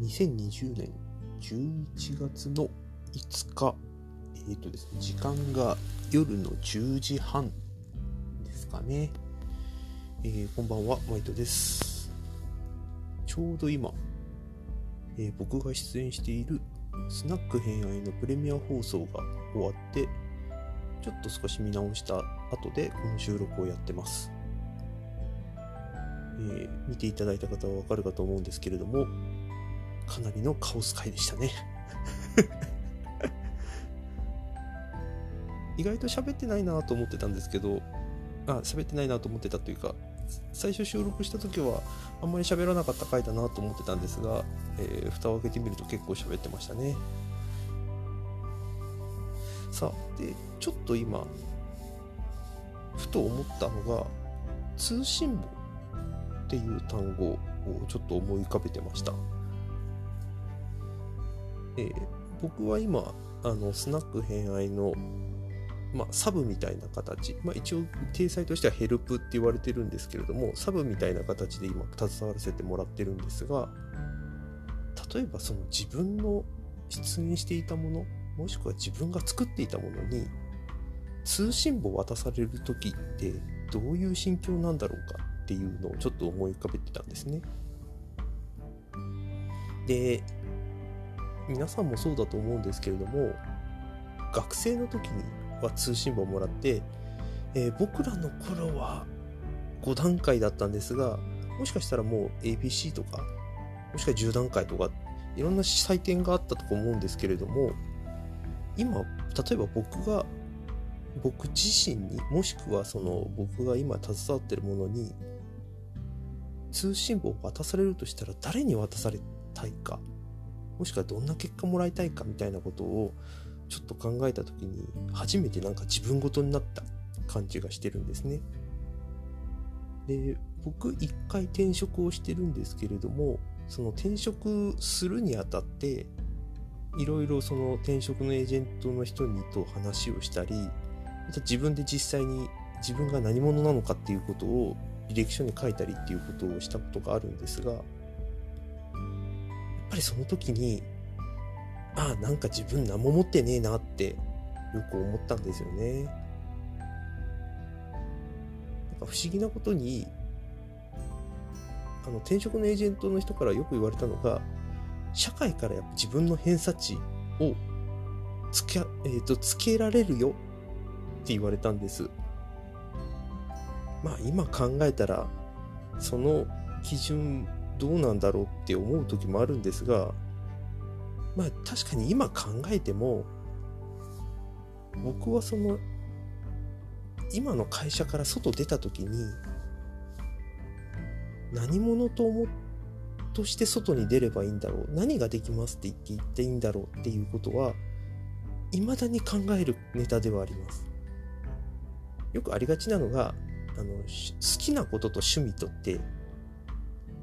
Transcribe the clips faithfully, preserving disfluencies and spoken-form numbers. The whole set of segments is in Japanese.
にせんにじゅうねんじゅういちがつのいつか、えーとですね、時間が夜のじゅうじはんですかね、えー、こんばんは、マイトです。ちょうど今、えー、僕が出演しているスナック偏愛のプレミア放送が終わって、ちょっと少し見直した後でこの収録をやってます。えー、見ていただいた方はわかるかと思うんですけれども、かなりのカオス回でしたね意外と喋ってないなと思ってたんですけど、あ、喋ってないなと思ってたというか、最初収録した時はあんまり喋らなかった回だなと思ってたんですが、えー、蓋を開けてみると結構喋ってましたね。さあ、でちょっと今ふと思ったのが、通信簿っていう単語をちょっと思い浮かべてました。えー、僕は今あのスナック偏愛の、まあ、サブみたいな形、まあ、一応体裁としてはヘルプって言われてるんですけれども、サブみたいな形で今携わらせてもらってるんですが、例えばその自分の出演していたもの、もしくは自分が作っていたものに通信簿を渡される時ってどういう心境なんだろうかっていうのをちょっと思い浮かべてたんですね。で、皆さんもそうだと思うんですけれども、学生の時には通信簿をもらって、えー、僕らの頃はご段階だったんですが、もしかしたらもう エービーシー とか、もしくはじゅう段階とか、いろんな採点があったと思うんですけれども、今例えば僕が僕自身に、もしくはその僕が今携わっているものに通信簿を渡されるとしたら、誰に渡されたいか、もしくはどんな結果もらいたいかみたいなことをちょっと考えたときに、初めてなんか自分ごとになった感じがしてるんですね。で、僕一回転職をしてるんですけれども、その転職するにあたっていろいろその転職のエージェントの人にと話をしたり、また自分で実際に自分が何者なのかっていうことを履歴書に書いたりっていうことをしたことがあるんですが、やっぱりその時に、ああ、なんか自分何も持ってねえなってよく思ったんですよね。なんか不思議なことに、あの転職のエージェントの人からよく言われたのが、社会からやっぱ自分の偏差値をつけ、えーと、つけられるよって言われたんです。まあ今考えたらその基準どうなんだろうって思う時もあるんですが、まあ確かに今考えても、僕はその今の会社から外出た時に、何者と思として外に出ればいいんだろう、何ができますって言って言っていいんだろうっていうことは、未だに考えるネタではあります。よくありがちなのが、あの好きなことと趣味とって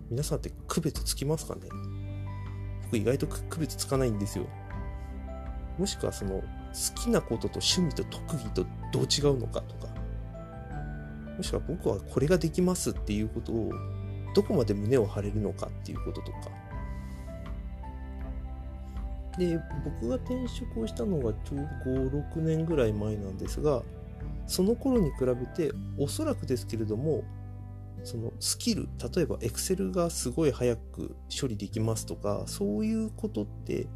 皆さんって区別つきますかね？僕意外と区別つかないんですよ。もしくはその好きなことと趣味と特技とどう違うのかとか、もしくは僕はこれができますっていうことをどこまで胸を張れるのかっていうこととか。で、僕が転職をしたのがちょうどご、ろくねんぐらい前なんですが、その頃に比べておそらくですけれども、そのスキル、例えば Excel がすごい早く処理できますとか、そういうことって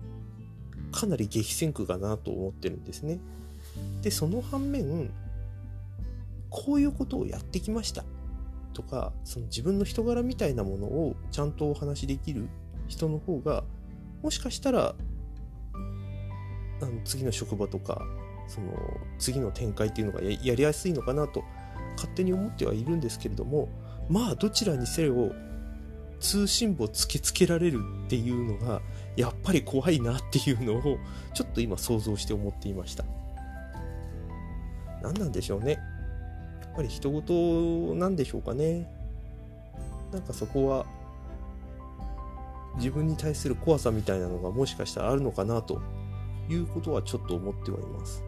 かなり激戦区かなと思ってるんですね。で、その反面、こういうことをやってきましたとか、その自分の人柄みたいなものをちゃんとお話しできる人の方が、もしかしたらあの次の職場とか、その次の展開っていうのが や, やりやすいのかなと勝手に思ってはいるんですけれども、まあどちらにせよ通信簿つけつけられるっていうのがやっぱり怖いなっていうのをちょっと今想像して思っていました。何なんでしょうね、やっぱり人事なんでしょうかね。なんかそこは自分に対する怖さみたいなのがもしかしたらあるのかなということはちょっと思ってはいます。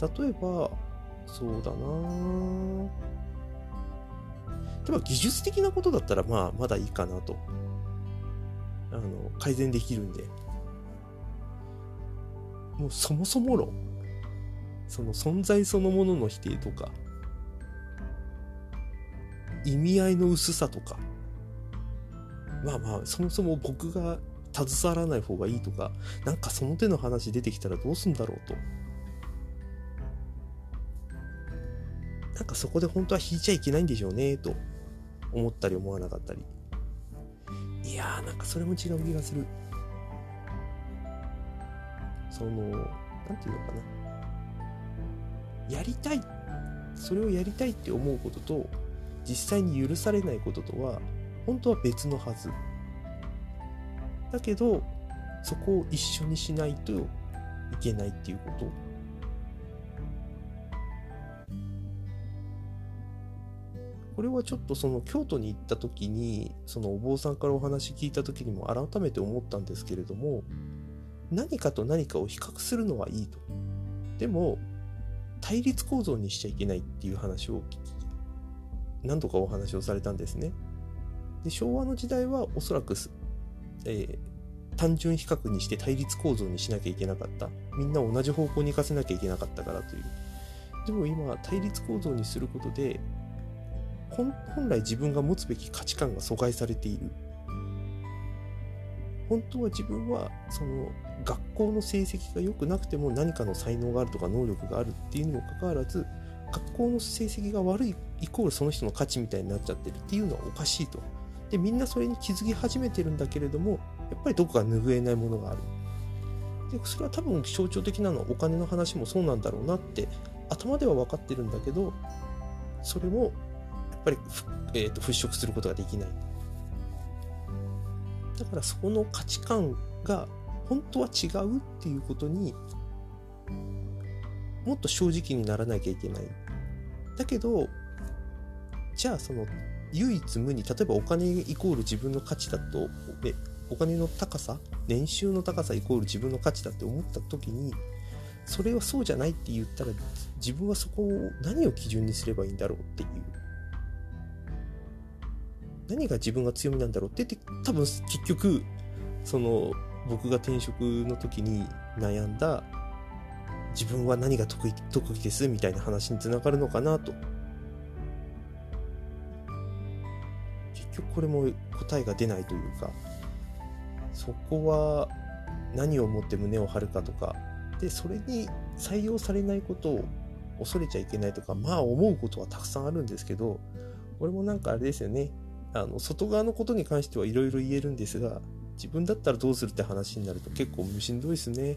例えばそうだな、例えば技術的なことだったら、まあ、まだいいかなと。あの、改善できるんで。もうそもそも論。その存在そのものの否定とか、意味合いの薄さとか、まあまあ、そもそも僕が携わらない方がいいとか、なんかその手の話出てきたらどうすんだろうと。なんかそこで本当は引いちゃいけないんでしょうねと思ったり思わなかったり、いやーなんかそれも違う気がする。そのなんていうのかな、やりたい、それをやりたいって思うことと実際に許されないこととは本当は別のはずだけど、そこを一緒にしないといけないっていうこと。これはちょっとその京都に行った時にそのお坊さんからお話聞いた時にも改めて思ったんですけれども、何かと何かを比較するのはいいと、でも対立構造にしちゃいけないっていう話を聞き、何度かお話をされたんですね。で昭和の時代はおそらく、えー、単純比較にして対立構造にしなきゃいけなかった、みんな同じ方向に行かせなきゃいけなかったからという。でも今対立構造にすることで本来自分が持つべき価値観が阻害されている。本当は自分はその学校の成績が良くなくても何かの才能があるとか能力があるっていうにもかかわらず、学校の成績が悪いイコールその人の価値みたいになっちゃってるっていうのはおかしいと。でみんなそれに気づき始めてるんだけれども、やっぱりどこか拭えないものがある。でそれは多分象徴的なのはお金の話もそうなんだろうなって頭では分かってるんだけど、それもやっぱり、えーと、払拭することができない。だからそこの価値観が本当は違うっていうことにもっと正直にならなきゃいけない。だけどじゃあその唯一無二、例えばお金イコール自分の価値だと、えお金の高さ、年収の高さイコール自分の価値だって思った時に、それはそうじゃないって言ったら自分はそこを何を基準にすればいいんだろうっていう、何が自分が強みなんだろうって言って、多分結局その僕が転職の時に悩んだ自分は何が得意得意ですみたいな話につながるのかなと。結局これも答えが出ないというか、そこは何をもって胸を張るかとかで、それに採用されないことを恐れちゃいけないとか、まあ思うことはたくさんあるんですけど、これもなんかあれですよね、あの外側のことに関してはいろいろ言えるんですが、自分だったらどうするって話になると結構しんどいですね。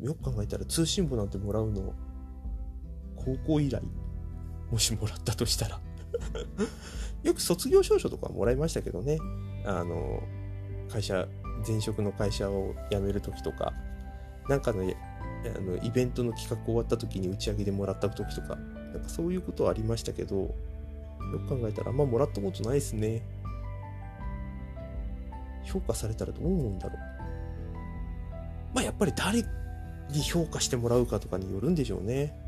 よく考えたら通信簿なんてもらうの高校以来、もしもらったとしたらよく卒業証書とかもらいましたけどね、あの会社、前職の会社を辞める時とか、なんかのあのイベントの企画終わった時に打ち上げでもらった時とか、なんかそういうことはありましたけど、よく考えたらあんまもらったことないですね。評価されたらどう思うんだろう。まあやっぱり誰に評価してもらうかとかによるんでしょうね。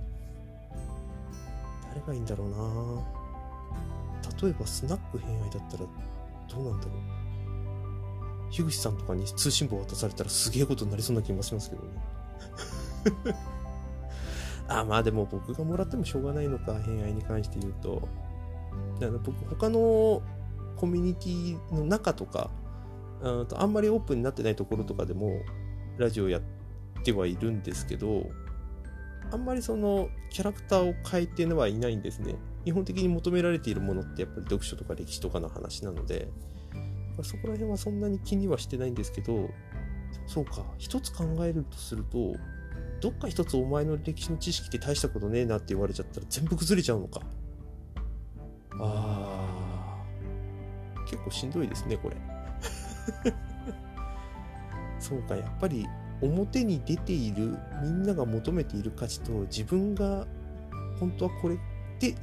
誰がいいんだろうな。例えばスナック偏愛だったらどうなんだろう。樋口さんとかに通信簿渡されたらすげえことになりそうな気もしますけどねあ、まあでも僕がもらってもしょうがないのか、偏愛に関して言うと。だから僕他のコミュニティの中とか、あ, あんまりオープンになってないところとかでもラジオやってはいるんですけど、あんまりそのキャラクターを変えてはいないんですね。基本的に求められているものってやっぱり読書とか歴史とかの話なので、そこら辺はそんなに気にはしてないんですけど、そうか、一つ考えるとすると、どっか一つお前の歴史の知識って大したことねえなって言われちゃったら全部崩れちゃうのか。あー、結構しんどいですねこれそうか、やっぱり表に出ているみんなが求めている価値と、自分が本当はこれで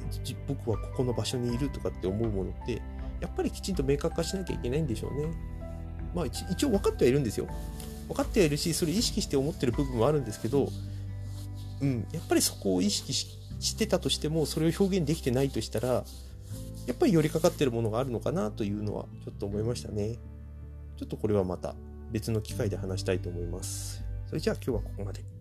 僕はここの場所にいるとかって思うものって、やっぱりきちんと明確化しなきゃいけないんでしょうね。まあ一応分かってはいるんですよ。分かってはいるし、それ意識して思ってる部分もあるんですけど、うん、やっぱりそこを意識ししてたとしてもそれを表現できてないとしたら、やっぱり寄りかかってるものがあるのかなというのはちょっと思いましたね。ちょっとこれはまた別の機会で話したいと思います。それじゃあ今日はここまで。